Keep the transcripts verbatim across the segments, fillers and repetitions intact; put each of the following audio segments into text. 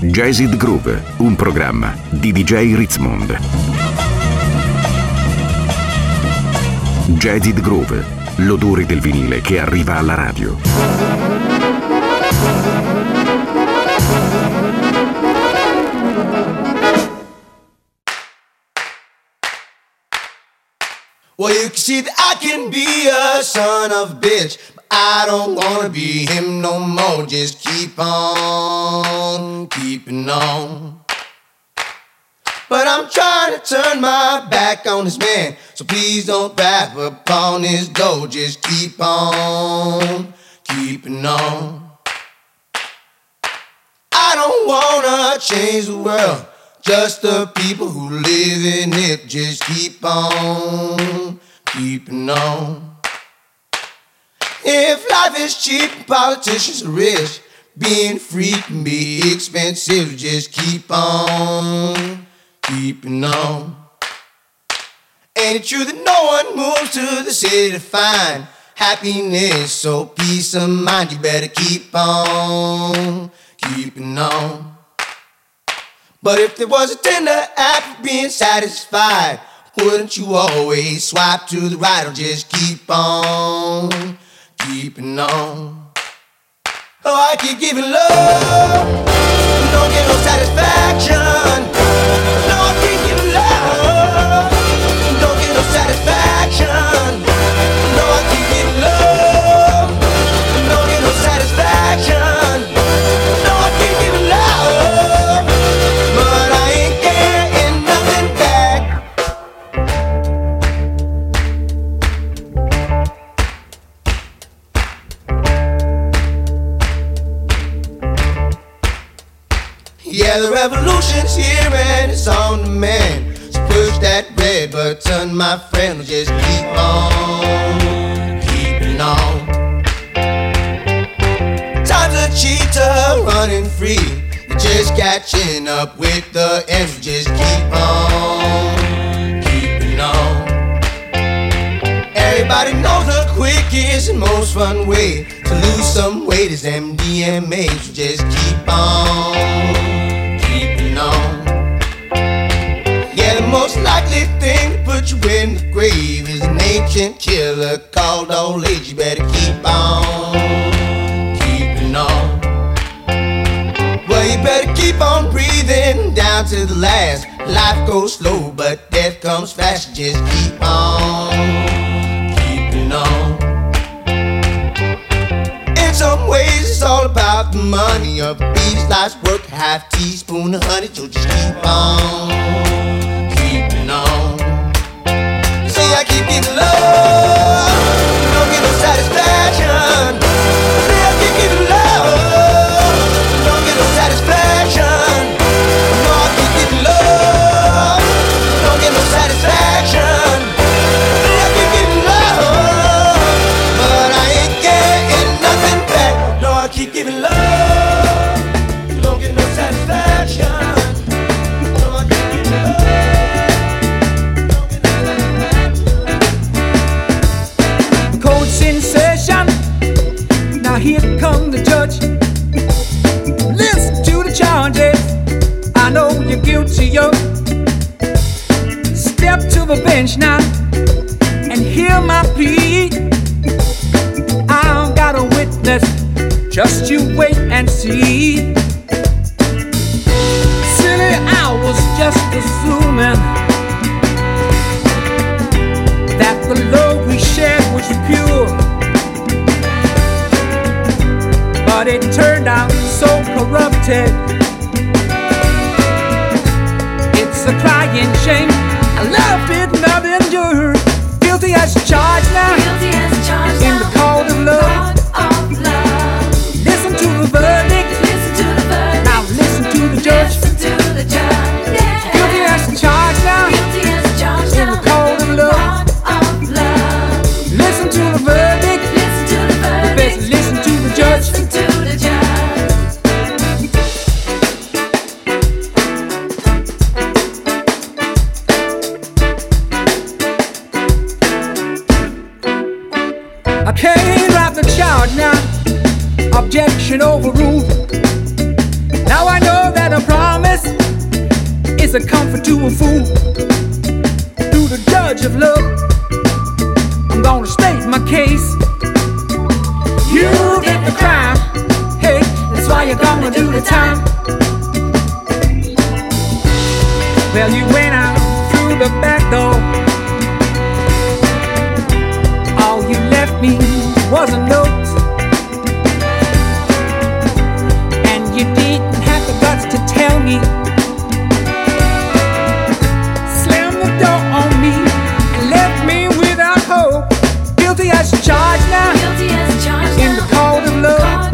Jazzed Groove, un programma di D J Rizmond. Jazzed Groove, l'odore del vinile che arriva alla radio. Well, you can see that I can be a son of a bitch, but I don't wanna be him no more. Just keep on keeping on. But I'm trying to turn my back on this man, so please don't rap upon his door. Just keep on keeping on. I don't wanna change the world, just the people who live in it. Just keep on keeping on. If life is cheap and politicians are rich, being free can be expensive. Just keep on keeping on. Ain't it true that no one moves to the city to find happiness, so peace of mind? You better keep on keeping on. But if there was a Tinder app for being satisfied, wouldn't you always swipe to the right or just keep on keeping on? Oh, I keep giving love, don't get no satisfaction. No, I keep giving love, don't get no satisfaction. No, I keep giving love, don't get no satisfaction. Yeah, the revolution's here and it's on demand. So push that red button, my friend. Just keep on keeping on. Time's a cheetah running free, just catching up with the end. Just keep on keeping on. Everybody knows the quickest and most fun way to lose some weight is M D M A. So just keep on. Yeah, the most likely thing to put you in the grave is an ancient killer called old age. You better keep on keeping on. Well, you better keep on breathing down to the last. Life goes slow, but death comes fast. Just keep on keeping on. In some ways, it's all about the money. A bee slice worth half teaspoon of honey. So just keep on keeping on. See, I keep giving love, don't get no satisfaction. See, I keep giving love, don't get no satisfaction. No, I keep giving love, don't get no satisfaction. See, I keep giving love, but I ain't getting nothing back. No, I keep giving love. Here come the judge. Listen to the charges. I know you're guilty, yo. Step to the bench now and hear my plea. I've got a witness. Just you wait and see. Silly, I was just assuming that the love we shared was pure. But it turned out so corrupted. It's a crying shame. I love it, love endured. Guilty as charged now. Guilty as charged in now. The cold of love. Of love. Listen to the verdict. Listen to the verdict. Now listen to the judge. objection overruled. Now I know that a promise is a comfort to a fool. Through the judge of love, I'm gonna state my case. You did the crime, hey, that's why you're gonna do the time. Well, you went out through the back door. All you left me was a note. You didn't have the guts to tell me. Slam the door on me and left me without hope. Guilty as charged now. Guilty as charged in the court of love.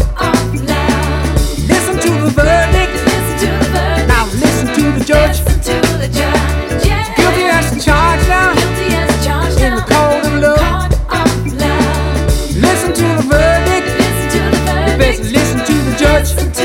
Listen to the verdict. Listen to the verdict. Now listen to the judge. Listen to the judge. Yeah. Guilty as charged now. Guilty as charged in the court of love. Listen to the verdict. Listen to the verdict. Best listen to the judge. Listen to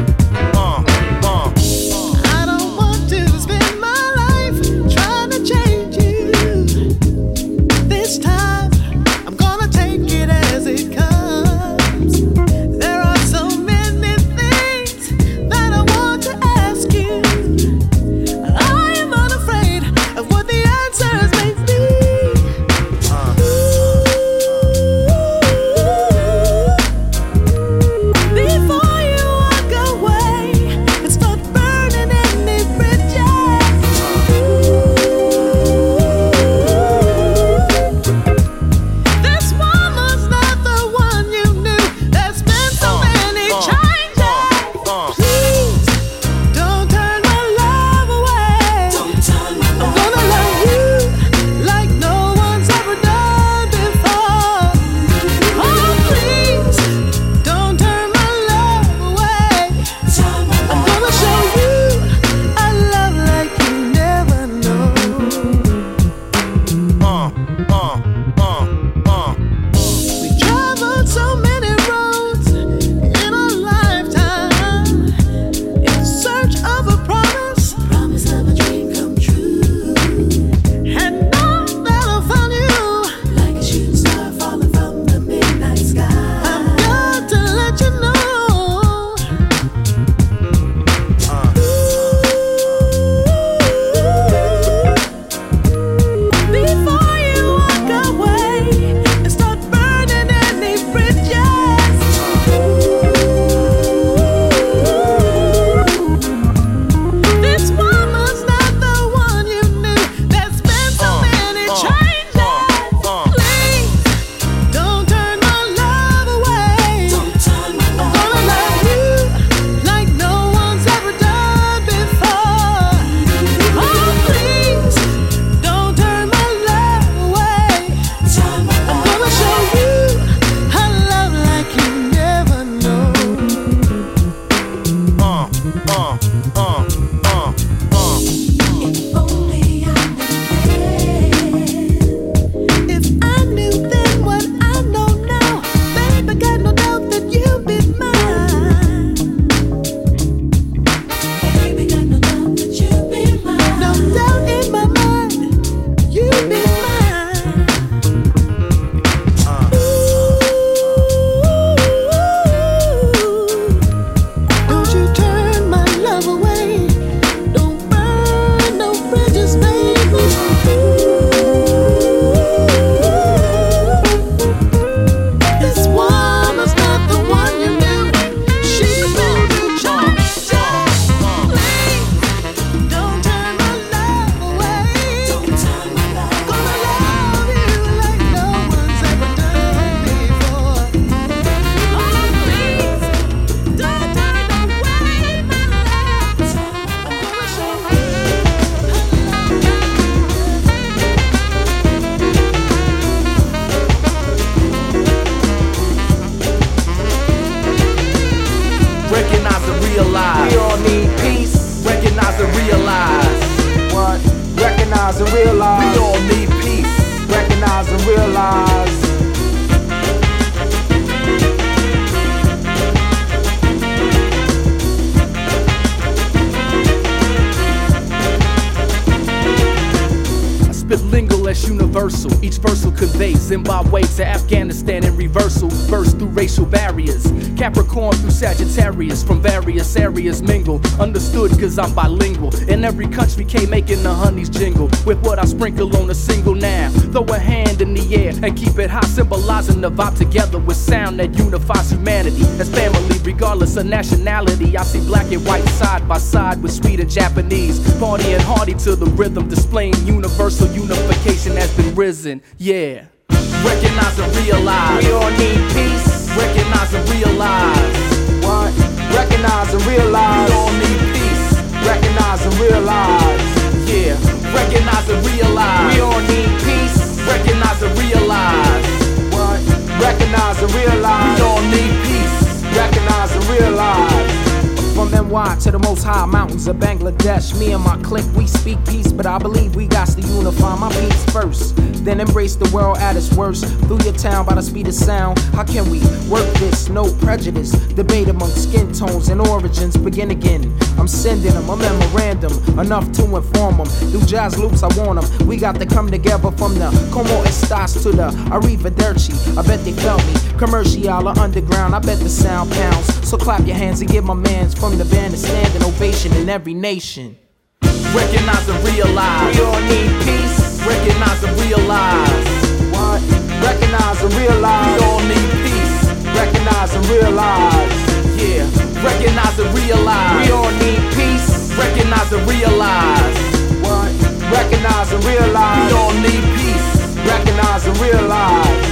Go away. Zimbabwe to Afghanistan in reversal, burst through racial barriers, Capricorn through Sagittarius, from various areas mingle, understood cause I'm bilingual, in every country K making the honeys jingle, with what I sprinkle on a single noun, throw a hand in the air and keep it high, symbolizing the vibe together with sound that unifies humanity, as family regardless of nationality, I see black and white side by side with sweet and Japanese, party and hardy to the rhythm, displaying universal unification has been risen, yeah. Recognize and realize, we all need peace. Recognize and realize, what? Recognize and realize, we all need peace. Recognize and realize, yeah. Recognize and realize, we all need peace. Recognize and realize, what? Recognize and realize, we all need peace. Recognize and realize. From N Y to the most high mountains of Bangladesh, me and my clique, we speak peace, but I believe we got to unify my peace first, then embrace the world at its worst, through your town by the speed of sound, how can we work this, no prejudice, debate among skin tones and origins, begin again, I'm sending them a memorandum, enough to inform them, through jazz loops I warn them, we got to come together from the Como Estas to the Arrivederci, I bet they felt me, commercial or underground, I bet the sound pounds, so clap your hands and give my mans from the band, a standing ovation in every nation. Recognize and realize, we all need peace. Recognize and realize, what? Recognize and realize, we all need peace. Recognize and realize, yeah. Recognize and realize, we all need peace. Recognize and realize, what? Recognize and realize, we all need peace. Recognize and realize.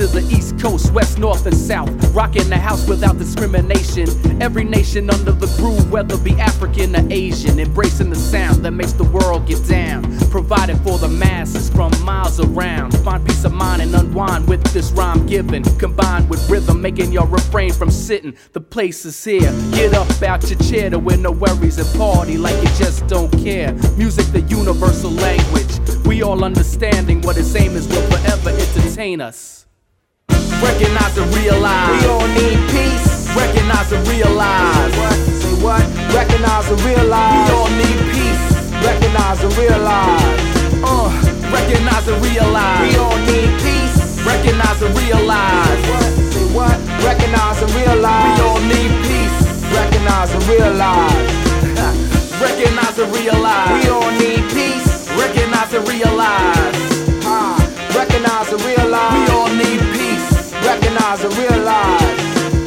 To the East Coast, West, North, and South, rocking the house without discrimination. Every nation under the groove, whether be African or Asian, embracing the sound that makes the world get down. Provided for the masses from miles around. Find peace of mind and unwind with this rhyme given, combined with rhythm, making your refrain from sitting. The place is here. Get up out your chair to win no worries and party like you just don't care. Music, the universal language. We all understanding what its aim is will forever entertain us. Recognize and realize, we all need peace. Recognize and realize, what? Say what? Recognize and realize, we all need peace. Recognize and realize, uh. Recognize and realize, we all need peace. Recognize and realize, what? Say what? Recognize and realize, we all need peace. Recognize and realize, recognize and realize, we all need peace. Recognize and realize, ha. Recognize and realize, we all need peace. Recognize and realize,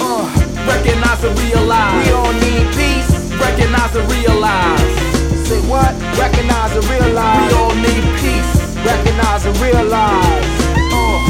uh, recognize and realize, we all need peace. Recognize and realize, say what? Recognize and realize, we all need peace. Recognize and realize, uh.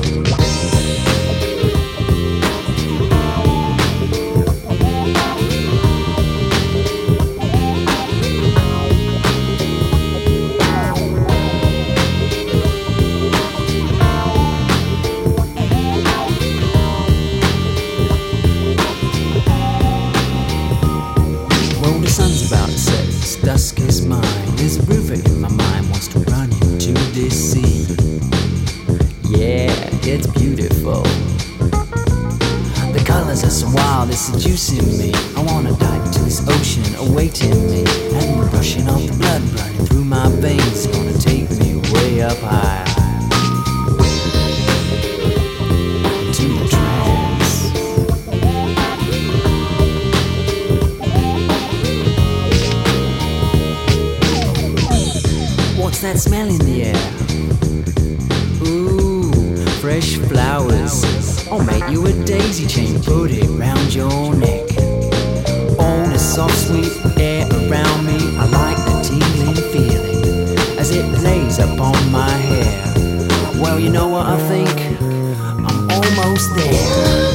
sun's about sets, dusk is mine. This river in my mind wants to run into this sea. Yeah, it's beautiful. The colors are so wild, it's seducing me. I wanna dive to this ocean awaiting me, and we're rushing off the blood running through my veins. It's gonna take me way up high. That smell in the air. Ooh, fresh flowers. I'll make you a daisy chain, put it round your neck. On the soft sweet air around me, I like the tingling feeling as it lays upon my hair. Well, you know what I think? I'm almost there.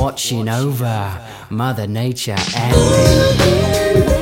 Watching over Mother Nature and me.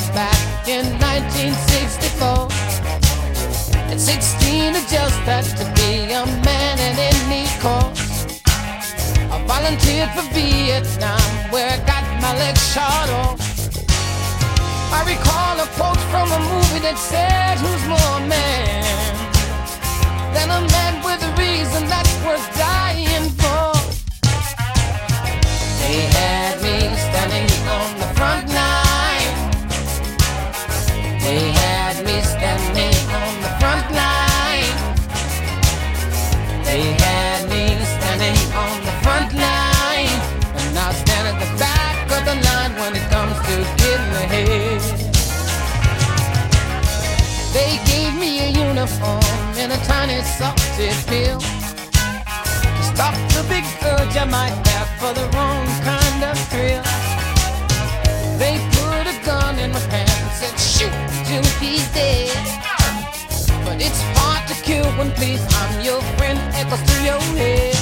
way back in nineteen sixty-four. At sixteen, I just had to be a man in any cause. I volunteered for Vietnam, where I got my legs shot off. I recall a quote from a movie that said, who's more a man than a man with a reason that's worth dying for? They had me standing on the front line. They had me standing on the front line. They had me standing on the front line. And I stand at the back of the line when it comes to getting ahead. They gave me a uniform and a tiny salted pill. Stop the big urge I might have for the wrong kind of thrill. They put a gun in my pants and shoot till he's dead. But it's hard to kill one please, I'm your friend, echoes through your head.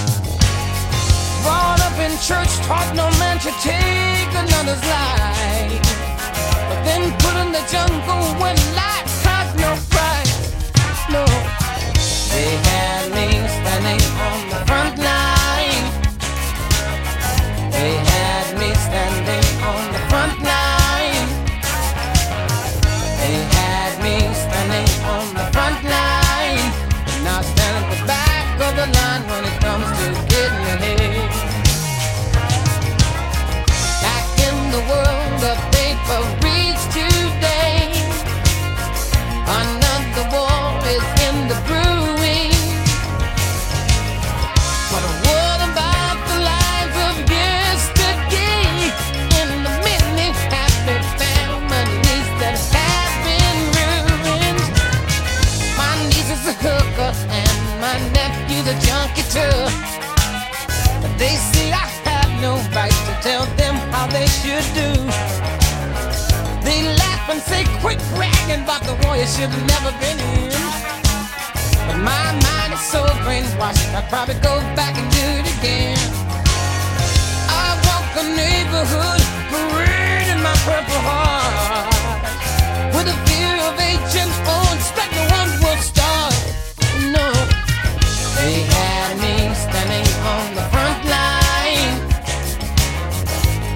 Brought up in church, taught no man to take another's life, but then put in the jungle when life has no price. No. They had me standing on the front line. They had me standing on the front line. They had me standing on the front line. And I stand at the back of the line when it comes to getting ahead. Back in the world of paper reads today, another war is in the brew. The junkie too. But they say I have no right to tell them how they should do. They laugh and say quit bragging about the war you should have never been in. But my mind is so brainwashed I'd probably go back and do it again. I walk a neighborhood buried in my purple heart, with a fear of agents or expecting one would start. No. They had me standing on the front line.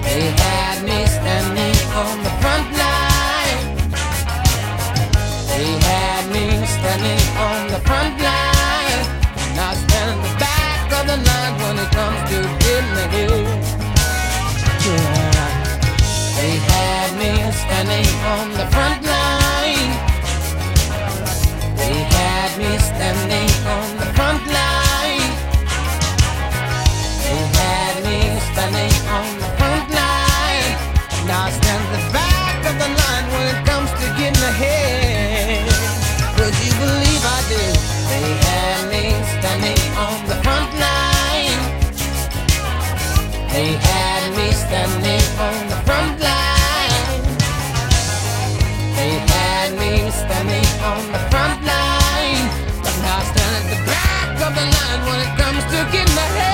They had me standing on the front line. They had me standing on the front line. And I stand in the back of the line when it comes to getting ahead. Yeah. They had me standing on the front line. They had me standing on the front line. They had me standing on the front line. Now I stand at the back of the line when it comes to getting ahead. Could you believe I do? They had me standing on the front line. They had me standing on the front line. They had me standing on the front line. Of the line when it comes to getting ahead.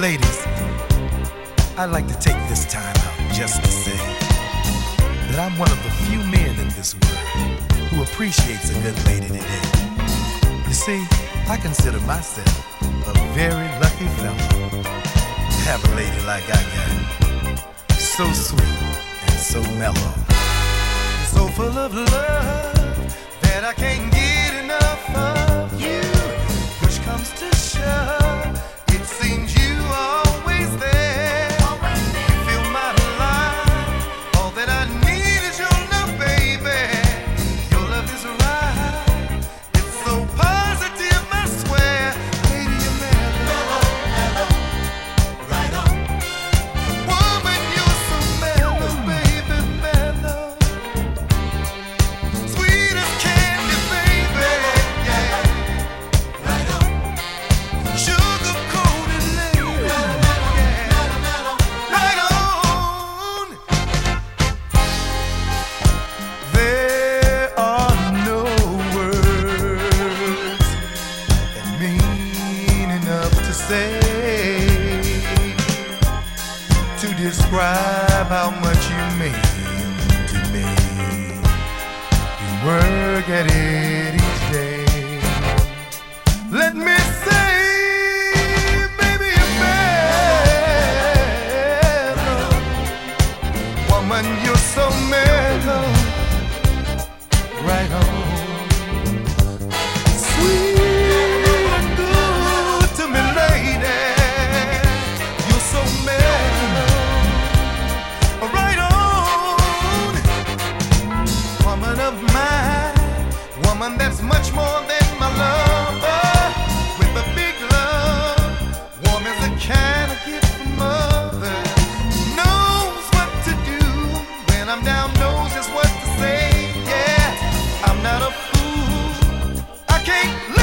Ladies, I'd like to take this time out just to say that I'm one of the few men in this world who appreciates a good lady today. You see, I consider myself a very lucky fellow to have a lady like I got, so sweet and so mellow, so full of love that I can't get enough of you. Push comes to shove, it seems you are always there. You fill my life, all that I need is your love, baby. Your love is right, it's so positive, I swear. Lady, you're mellow, mellow, mellow, right on. Woman, you're so mellow, baby, mellow. Sweet as candy, baby, yeah, right on. Sugar describe how much you mean to me. You work at it each day. Let me say, baby, you're mellow. Woman, you're so mellow. Right on. Sweet and good to me, lady. You're so mellow. Right on, woman of mine, woman that's much more than my lover, with a big love, warm as a kind of gift from mother, knows what to do when I'm down, knows just what to say, yeah, I'm not a fool, I can't live.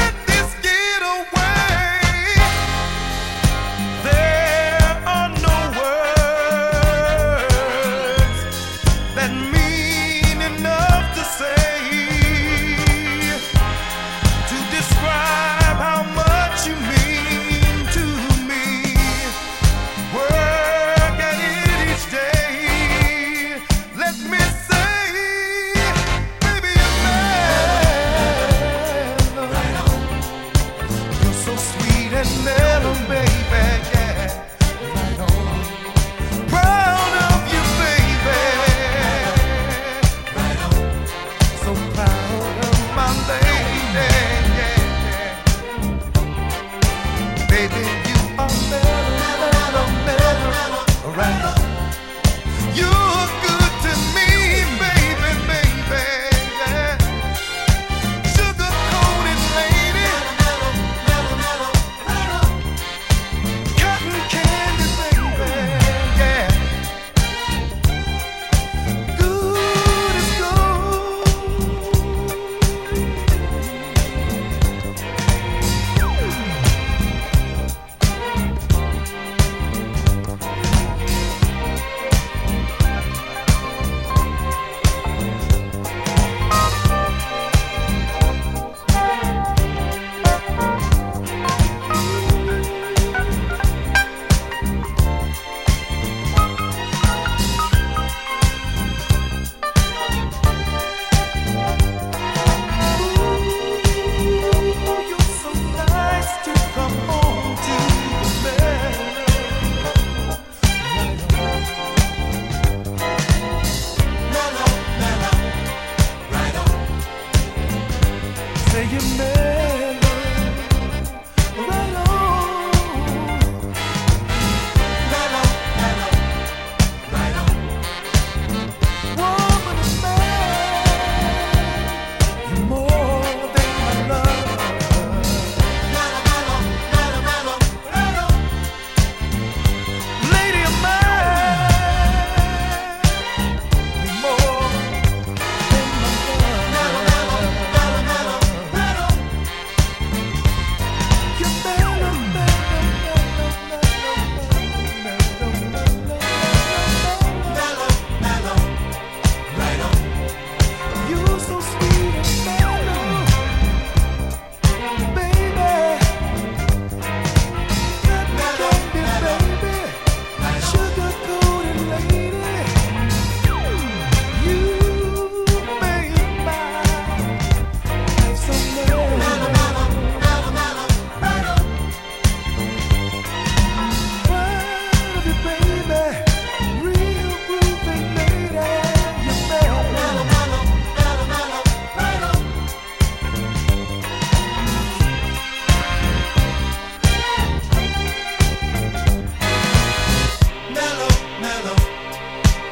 mellow,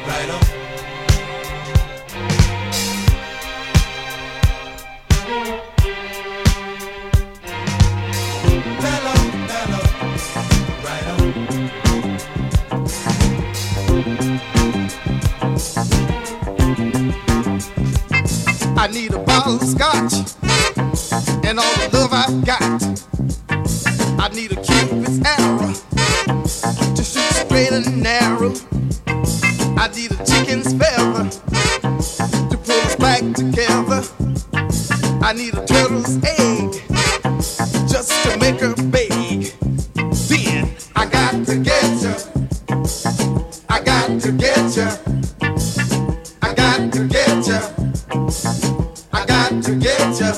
right on. Mellow, mellow, right on. I need a bottle of scotch and all the love I've got. I need a Cupid's arrow to shoot straight and narrow. I need a chicken's feather to pull us back together. I need a turtle's egg just to make her big. Then I got to get ya, I got to get ya, I got to get ya, I got to get ya.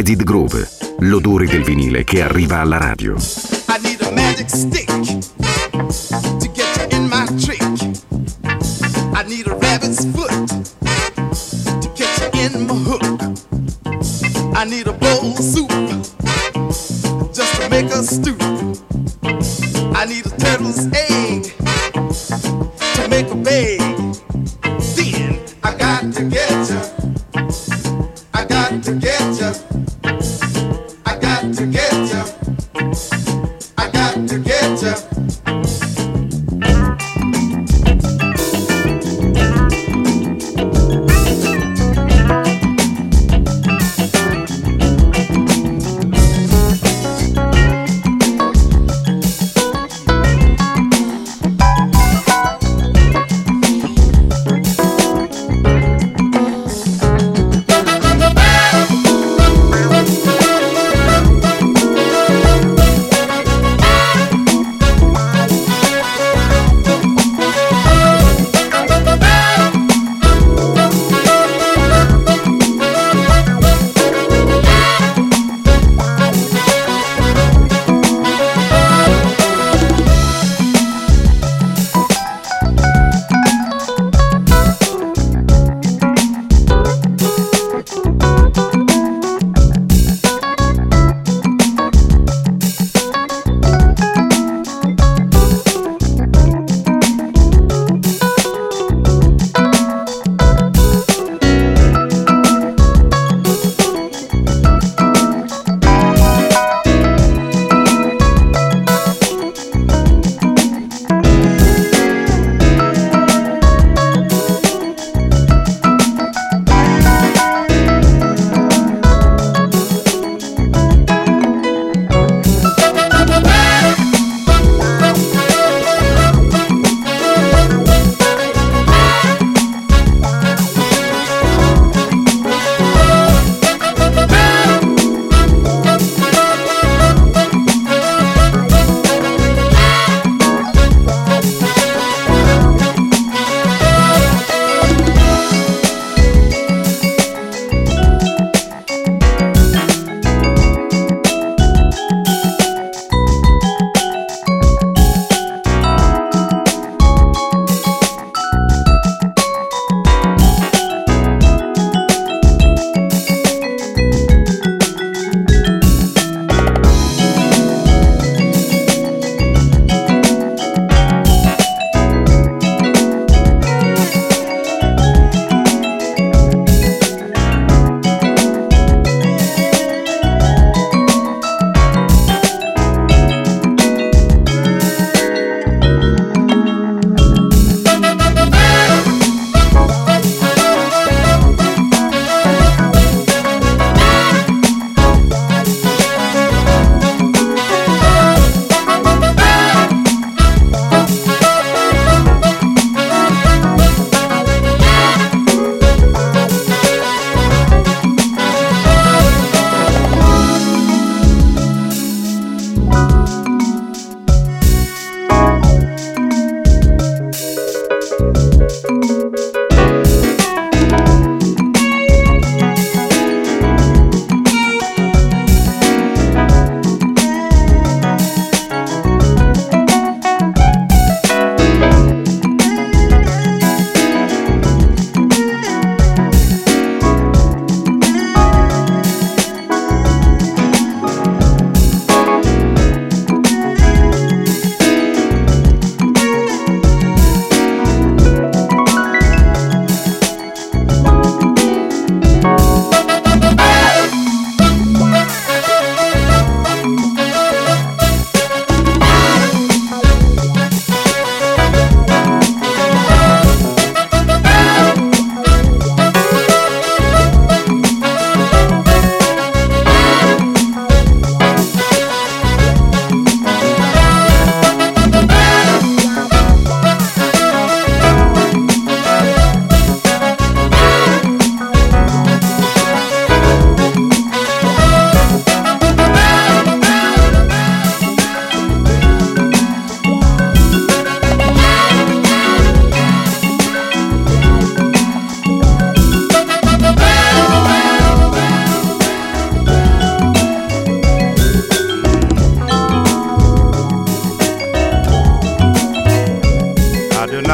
Edit Groove, l'odore del vinile che arriva alla radio. I need a magic stick to get you in my trick. I need a rabbit's foot to get you in my hook. I need a bowl of soup just to make a stew. I need a turtle's egg to make a bag. Then I got to get you, I got to get you, to get ya, I got to get ya.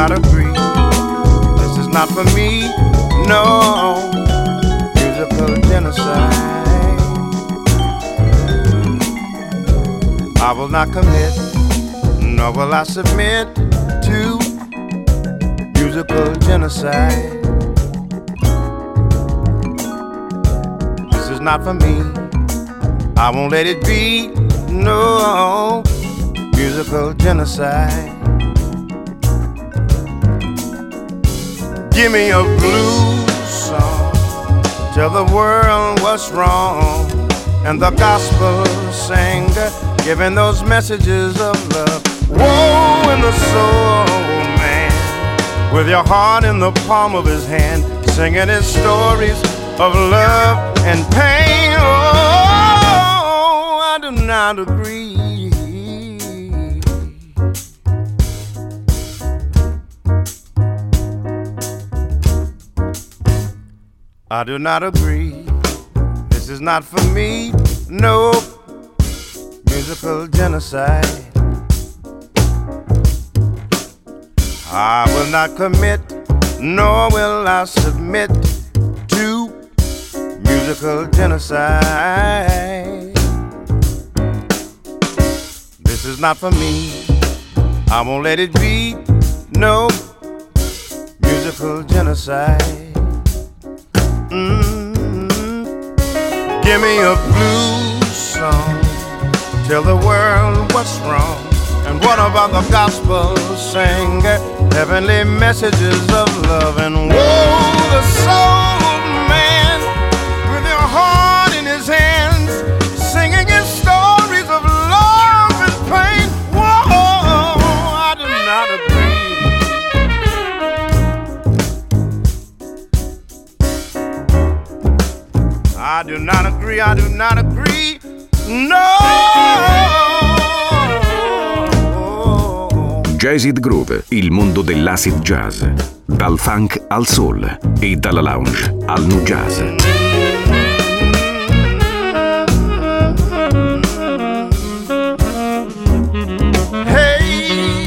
not agree. This is not for me, no. Musical genocide I will not commit, nor will I submit to musical genocide. This is not for me, I won't let it be, no. Musical genocide. Give me a blues song, tell the world what's wrong, and the gospel singer giving those messages of love. Woe in the soul, man, with your heart in the palm of his hand, singing his stories of love and pain. Oh, I do not agree. I do not agree. This is not for me. No musical genocide. I will not commit, nor will I submit to musical genocide. This is not for me. I won't let it be. No musical genocide. Mm-hmm. Give me a blues song, tell the world what's wrong, and what about the gospel singer, heavenly messages of love. And woe the soul man, with your heart in his hands, singing his stories of love and pain. Whoa, I do not agree. I do not agree, I do not agree, no! Jazzid Groove, il mondo dell'acid jazz. Dal funk al soul e dalla lounge al nu jazz. Hey!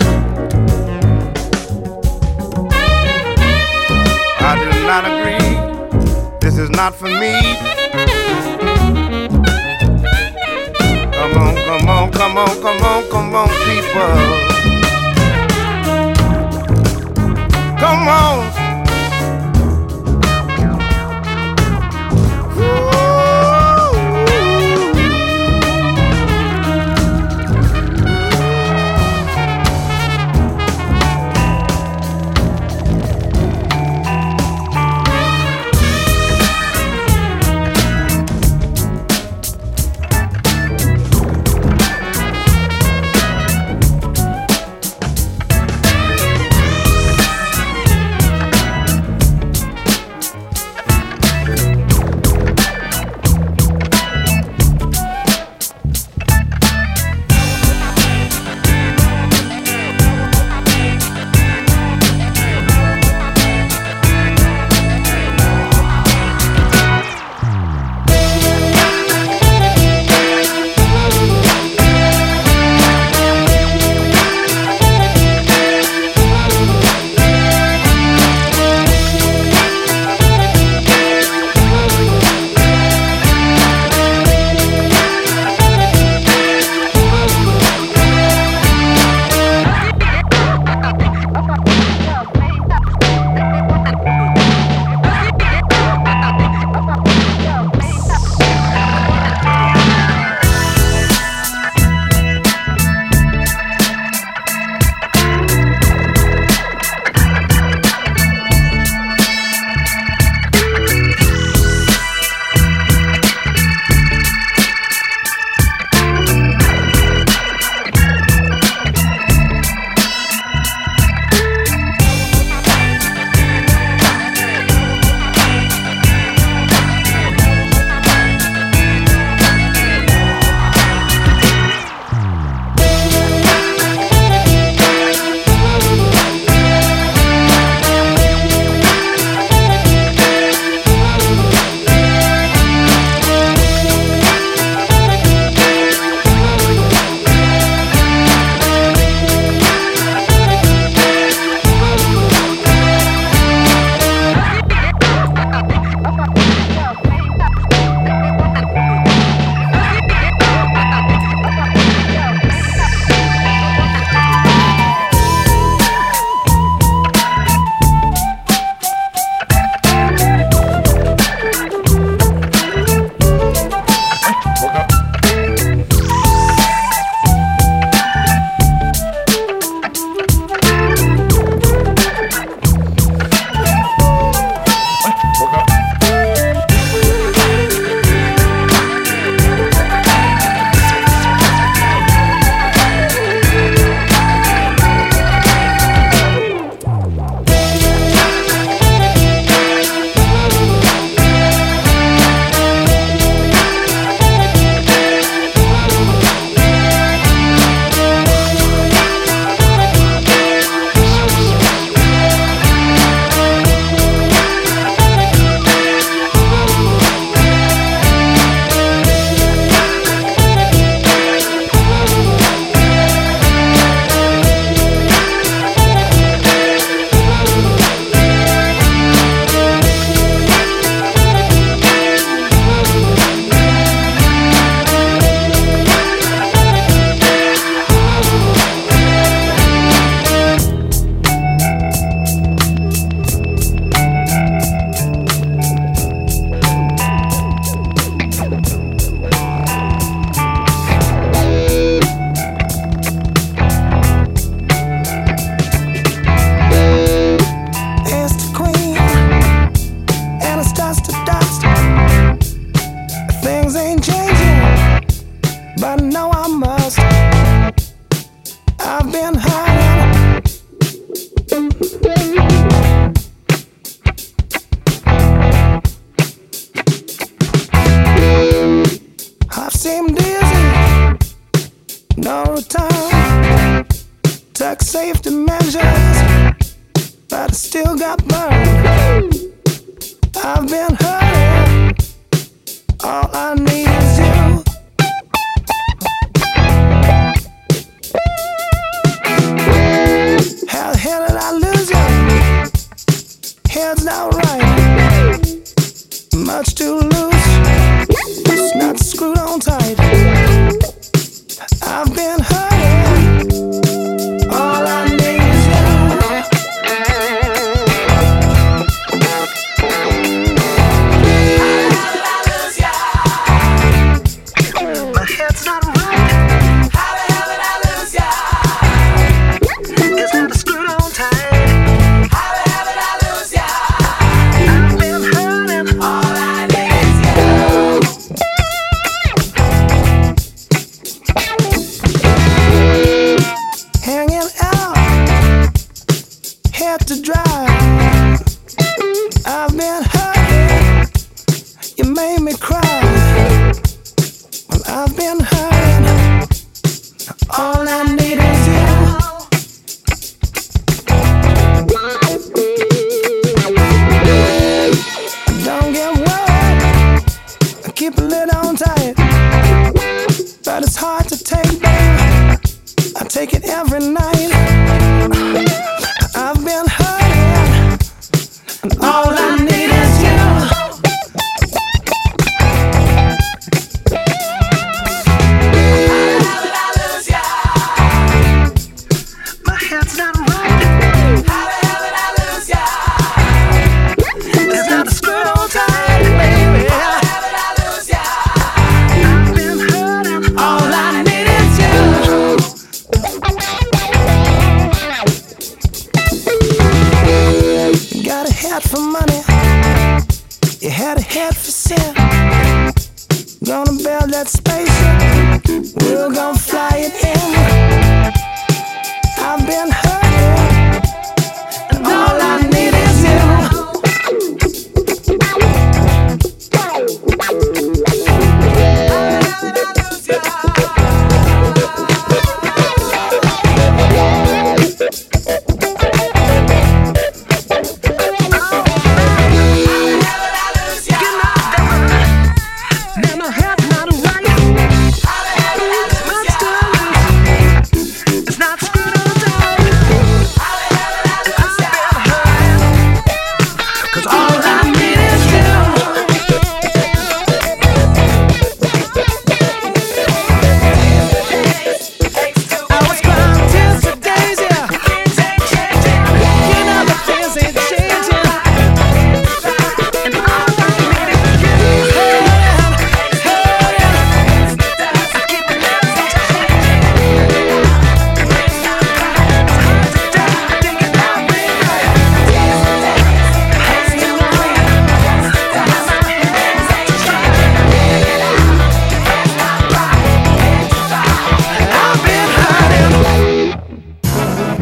I do not agree, this is not for me. Come on, come on, come on, come on, people. Come on.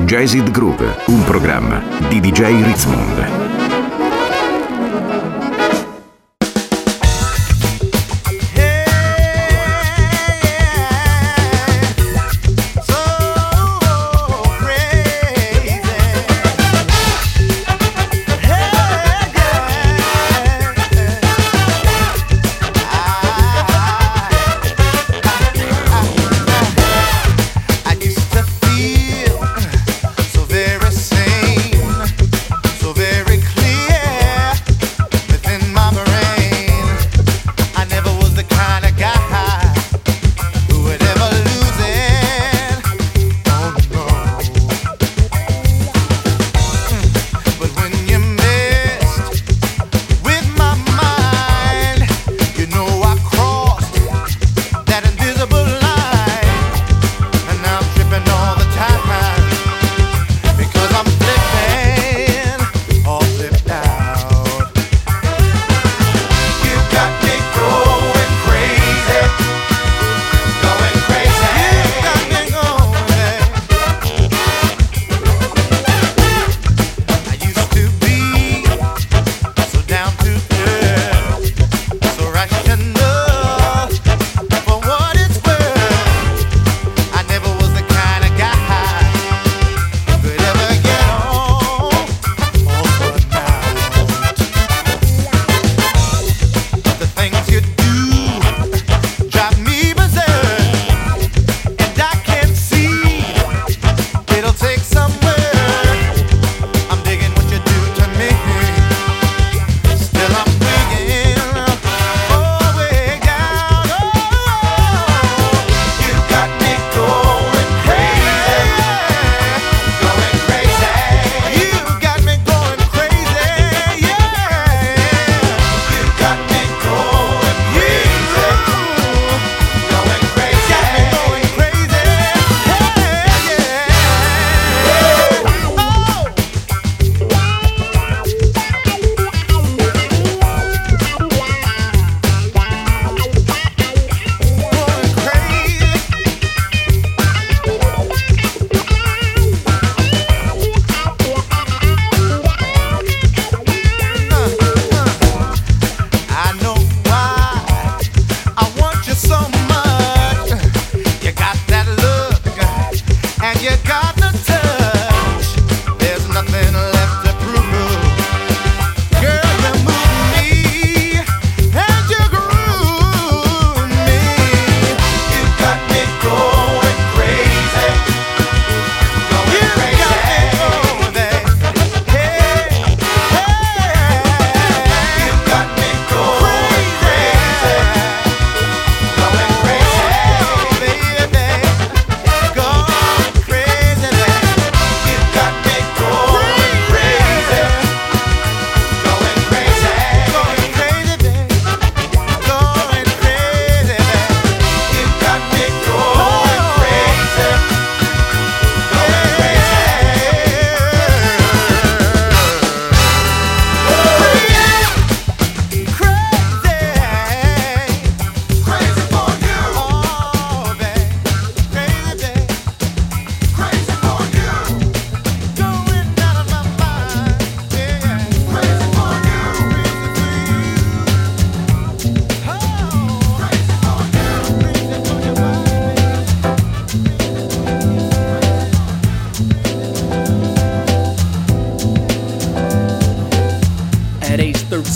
Jazzed Groove, un programma di D J Rizmond. Very clear.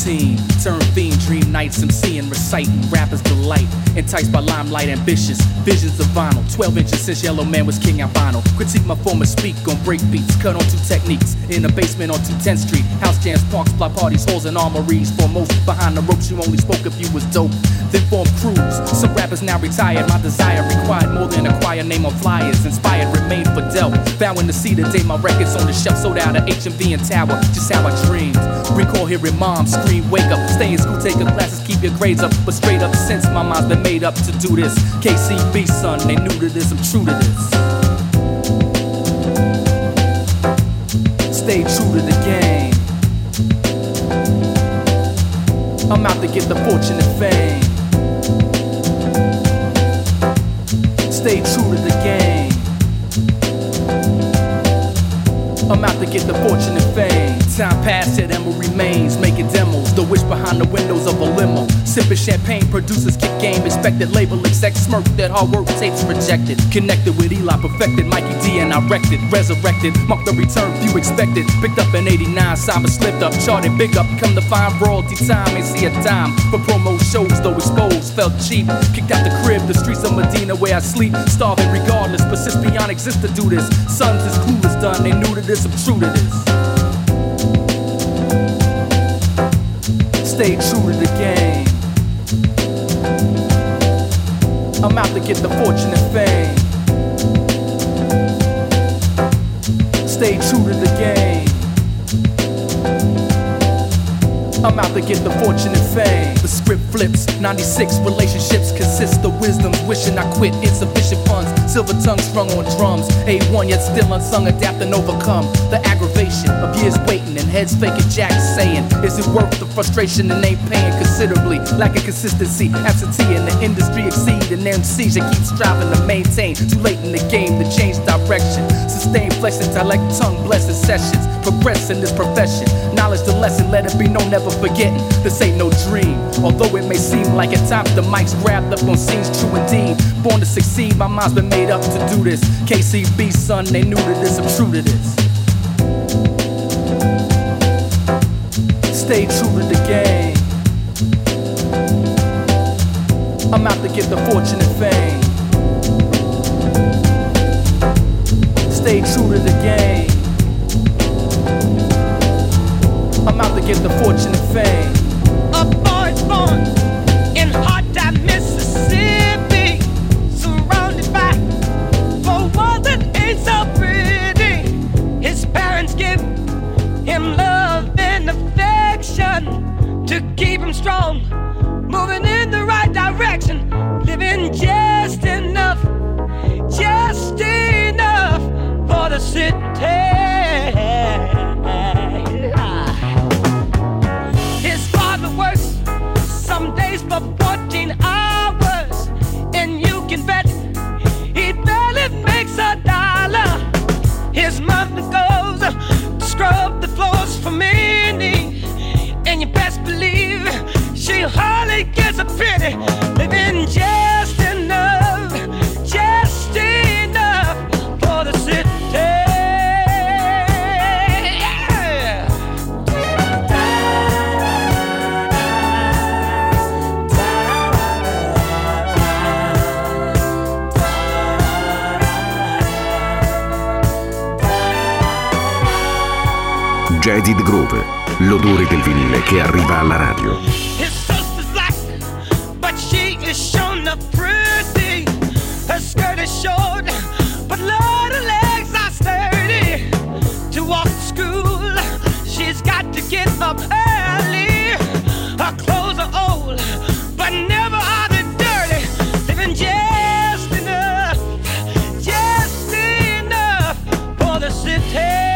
routine. Turn fiend, dream nights, emceeing, reciting, rappers delight. Enticed by limelight, ambitious, visions of vinyl. Twelve inches since Yellow Man was King Albino. Critique my former speak on break beats, cut on two techniques. In the basement on two tenth street. House jams, parks, block parties, halls and armories. For most, behind the ropes, you only spoke if you was dope. Then formed crews, some rappers now retired. My desire required more than a choir name on flyers. Inspired, remained fidel, vowing to see the day my record's on the shelf. Sold out at H and V and Tower, just how I dreamed. Recall hearing mom scream, wake up. Stay in school, take your classes, keep your grades up. But straight up, since my mind's been made up to do this. K C B, son, they new to this, I'm true to this. Stay true to the game. I'm out to get the fortune and fame. Stay true to the game. I'm out to get the fortune and fame. Time passed, yet Emma remains, making demos. The wish behind the windows of a limo. Sipping champagne, producers kick game. Expected label exec smirk that hard work tapes rejected. Connected with Eli, perfected Mikey D and I wrecked it. Resurrected, marked the return few expected. Picked up in eighty-nine, Simon slipped up, charted big up. Come to find royalty time, ain't see a dime. But promo shows, though exposed, felt cheap. Kicked out the crib, the streets of Medina where I sleep. Starving regardless, persist beyond exist to do this. Sons is clueless done, they new to this, I'm true to this. Stay true to the game. I'm out to get the fortune and fame. Stay true to the game. I'm out to get the fortune and fame. The script flips, ninety-six relationships consist of wisdoms. Wishing I quit, insufficient funds. Silver tongue strung on drums. A one yet still unsung, adapt and overcome. The aggravation of years waiting and heads faking jacks saying, is it worth the frustration and ain't paying considerably? Lack of consistency, absentee in the industry exceed and M Cs that keep striving to maintain. Too late in the game to change direction. Sustained flexing, dialect, tongue, blessing sessions. Progress in this profession. Knowledge the lesson, let it be known, never forgetting. This ain't no dream. Although it may seem like at times the mic's grabbed up on scenes, true indeed. Born to succeed, my mind's been made up to do this. K C B, son, they new to this, I'm true to this. Stay true to the game. I'm out to get the fortune and fame. Stay true to the game. I'm out to get the fortune and fame. Born in Hardtime, Mississippi, surrounded by a world that ain't so pretty. His parents give him love and affection to keep him strong, moving in the right direction, living just enough, just enough for the city. For fourteen hours, and you can bet he barely makes a dollar. His mother goes to scrub the floors for many, and you best believe she hardly gets a penny. Living just enough, just enough for the city. Jaded Groove, l'odore del vinile che arriva alla radio. His sister's black, but she is shown up pretty. Her skirt is short, but Lord, her legs are sturdy. To walk to school, she's got to get up early. Her clothes are old, but never are they dirty. Living just enough, just enough for the city.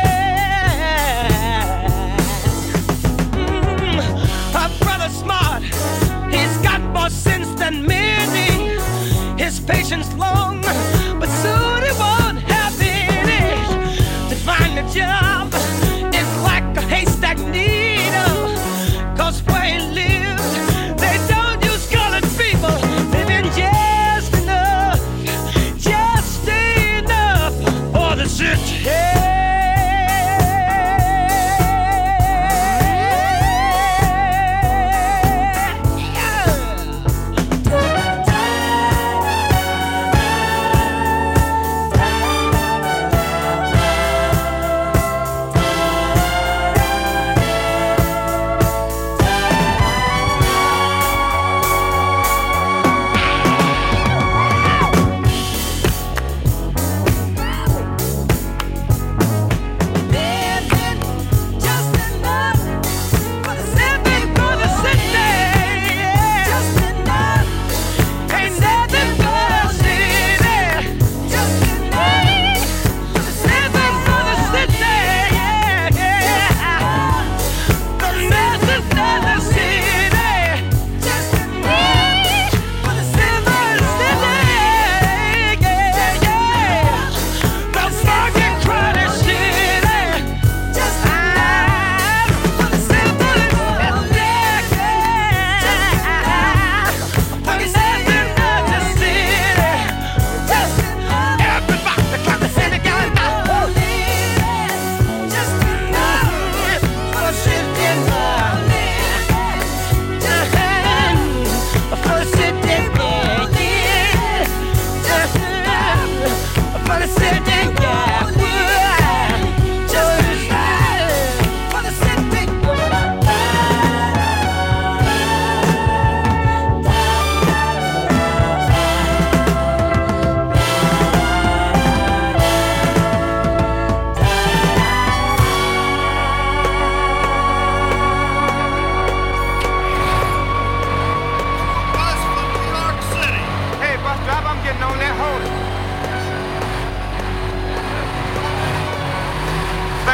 Since then many, his patience long, but soon he won't have any. To find a job is like a haystack needle, cause where he lives, they don't use colored people. Living just enough, just enough for the city.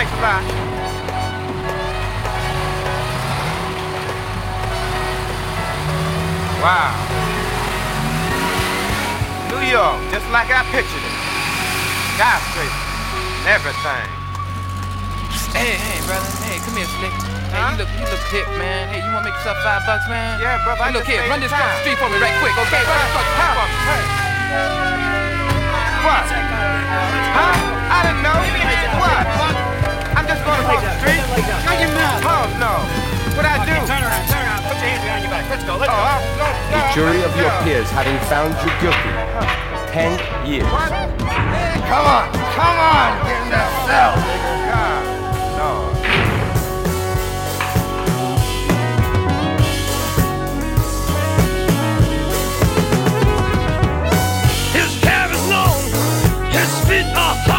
nice spot. Wow. New York, just like I pictured it. Skyscraper and everything. Hey, hey, brother. Hey, come here, Slick. Hey, huh? you look, you look hip, man. Hey, you want to make yourself five bucks, man? Yeah, brother. Hey, I look here, run this across the street for me right quick, okay? Run this across the street for me. Hey. What? Huh? I didn't know. What? I'm just going to walk the street. No, you're not. Oh, no. What I do? Turn around, turn around. Put your hands behind your back. Let's go, let's go. The jury of your peers having found you guilty. Ten years. Come on, come on. Get in that cell, nigga. God, no. His hair is long. His feet are high.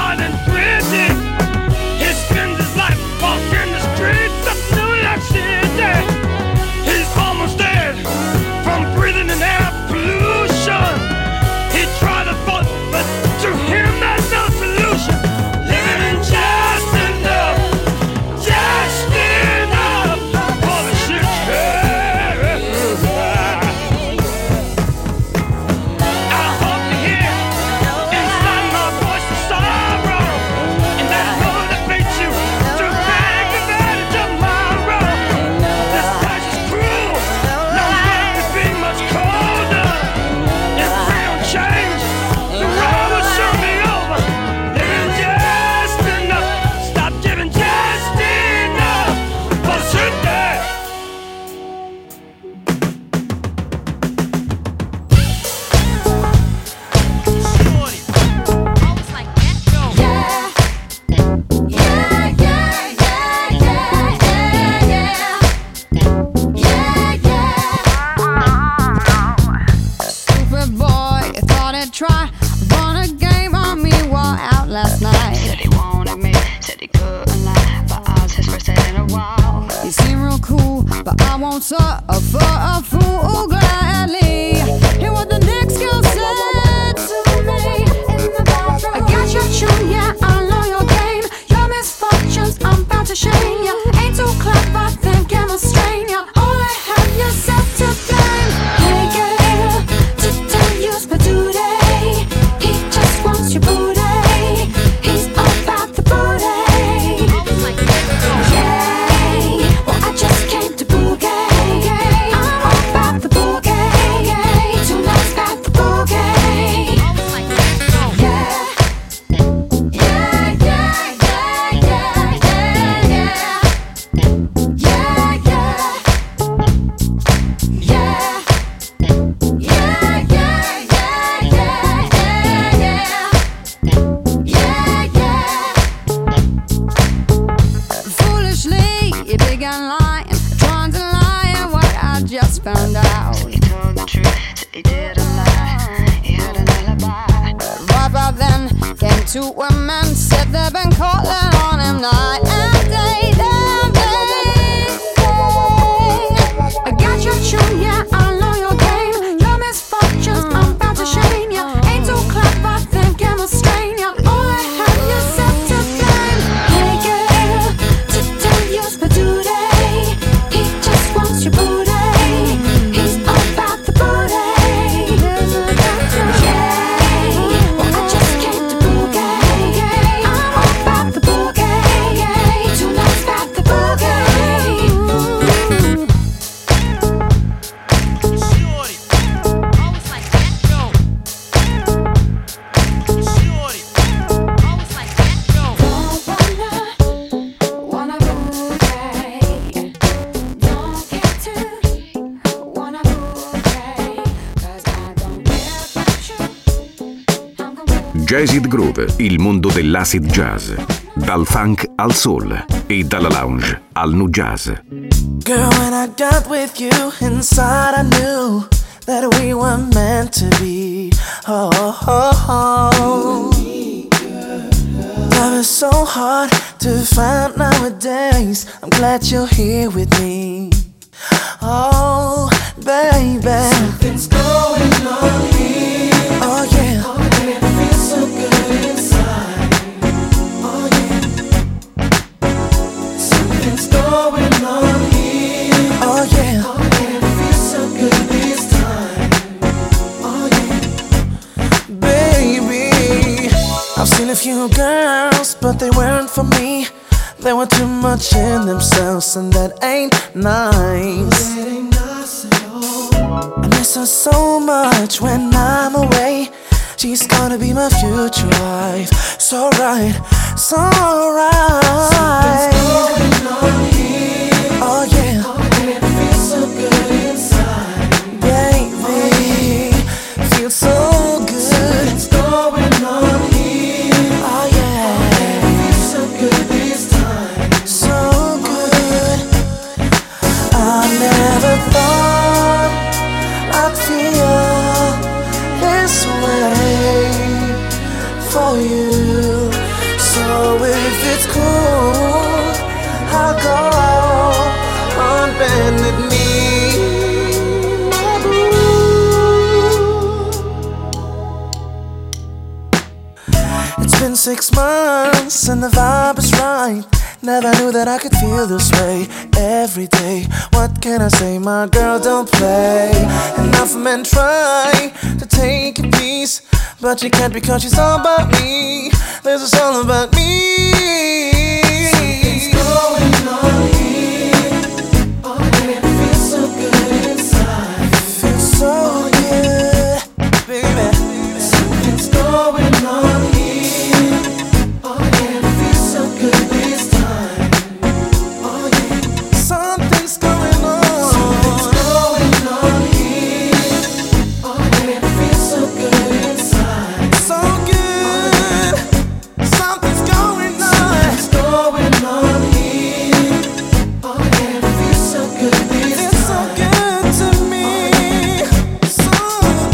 Jazzid Groove, il mondo dell'acid jazz, dal funk al soul e dalla lounge al nu jazz. Girl, when I got with you inside, I knew that we were meant to be. Oh, oh, oh. Love is so hard to find nowadays. I'm glad you're here with me. Oh, baby. Something's going on here. Oh, yeah. So good inside, oh yeah. weren't for me. They were too much in themselves, and that ain't nice. That ain't nice at all. I miss her so much when I'm away. She's gonna be my future wife. So right, so right. Something's going on here. Oh yeah. Oh, baby, it feels so good inside. Baby, it feels so good. Something's going on here. Oh yeah. Oh, baby, it feels so good this time. So good. I never thought I'd feel this way for you. So if it's cool, I'll go on and let me my boo. It's been six months and the vibe is right. Never knew that I could feel this way every day. What can I say? My girl don't play. Enough men try to take a piece, but she can't because she's all about me. This is all about me. Something's going on here. Oh, baby, it feels so good inside. It feels so oh, yeah. good, baby. Something's going on here. Oh, baby, it feels so good this time. Oh, yeah. Something's going on. Something's going on here. Oh, baby, it feels so good inside. So good. Something's going on. Something's going on here. Oh, baby, it feels so good this time. It's so good to me. So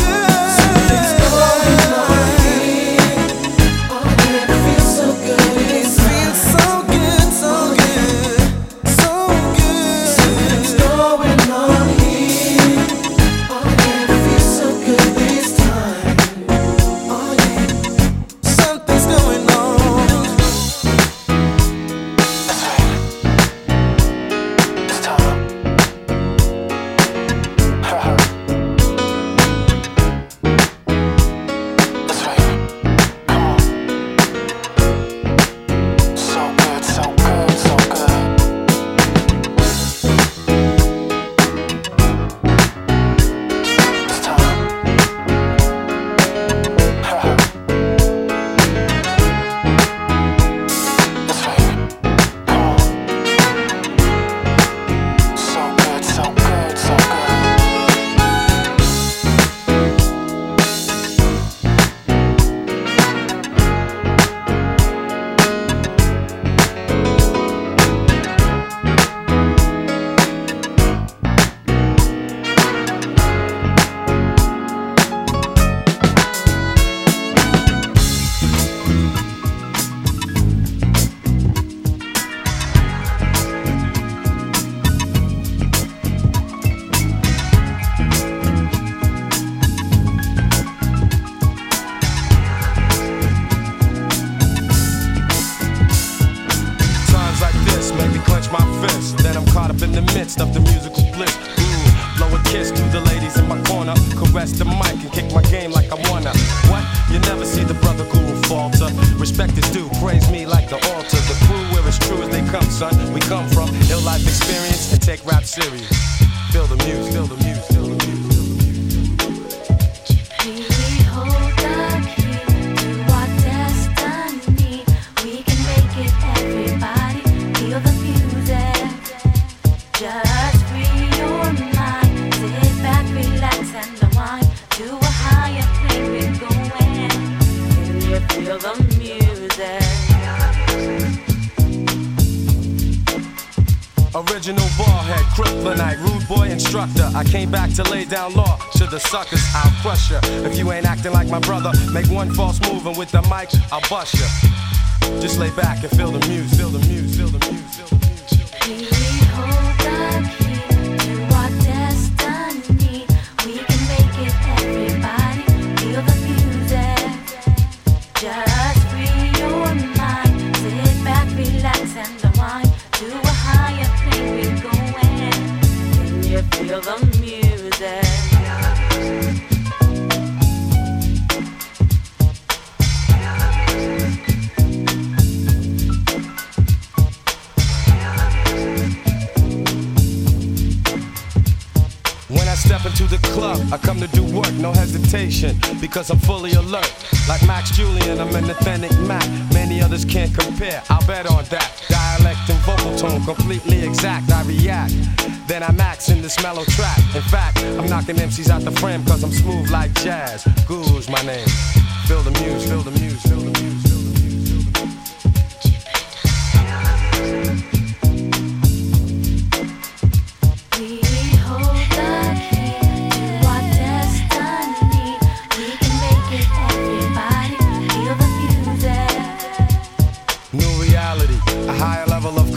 good. Something's going on here. Oh, baby, it feels so good inside. Feels so good, so good, so good. Something's going on here. Oh, baby, it feels so good this time. Oh, yeah. Something's going on. Times like this make me clench my fist. Then I'm caught up in the midst of the musical bliss. Mm, blow a kiss to the ladies in my corner. Caress the mic and kick my game like I wanna. What? You never see the brother guru falter. Respect is due, praise me like the altar. The crew, we're as true as they come, son. We come from ill life experience and take rap serious. Feel the music, feel the music, feel the music. We hold the key to our destiny. We can make it, everybody. Feel the music. Just free your mind. Sit back, relax, and unwind. To a higher place we're going. Can you feel the music? Original ballhead, kryptonite, rude boy instructor. I came back to lay down law. To the suckers, I'll crush ya. If you ain't acting like my brother, make one false move and with the mic, I'll bust ya. Just lay back and feel the muse, feel the muse, feel the muse, feel the muse. We hold the key to our destiny. We can make it, everybody. Feel the music. Just free your mind. Sit back, relax, and unwind. To a higher place we're going. Can you feel the music? club. I come to do work, no hesitation, because I'm fully alert. Like Max Julian, I'm an authentic Mac. Many others can't compare, I'll bet on that. Dialect and vocal tone, completely exact. I react, then I max in this mellow track. In fact, I'm knocking M Cs out the frame, cause I'm smooth like jazz. Gooch, my name. Feel the muse, feel the muse, feel the muse.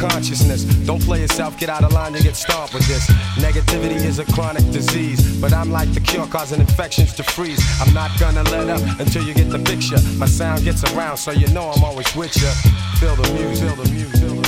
Consciousness. Don't play yourself, get out of line, you get stomped with this. Negativity is a chronic disease, but I'm like the cure, causing infections to freeze. I'm not gonna let up until you get the picture. My sound gets around, so you know I'm always with ya. Feel the muse, feel the muse, feel the muse.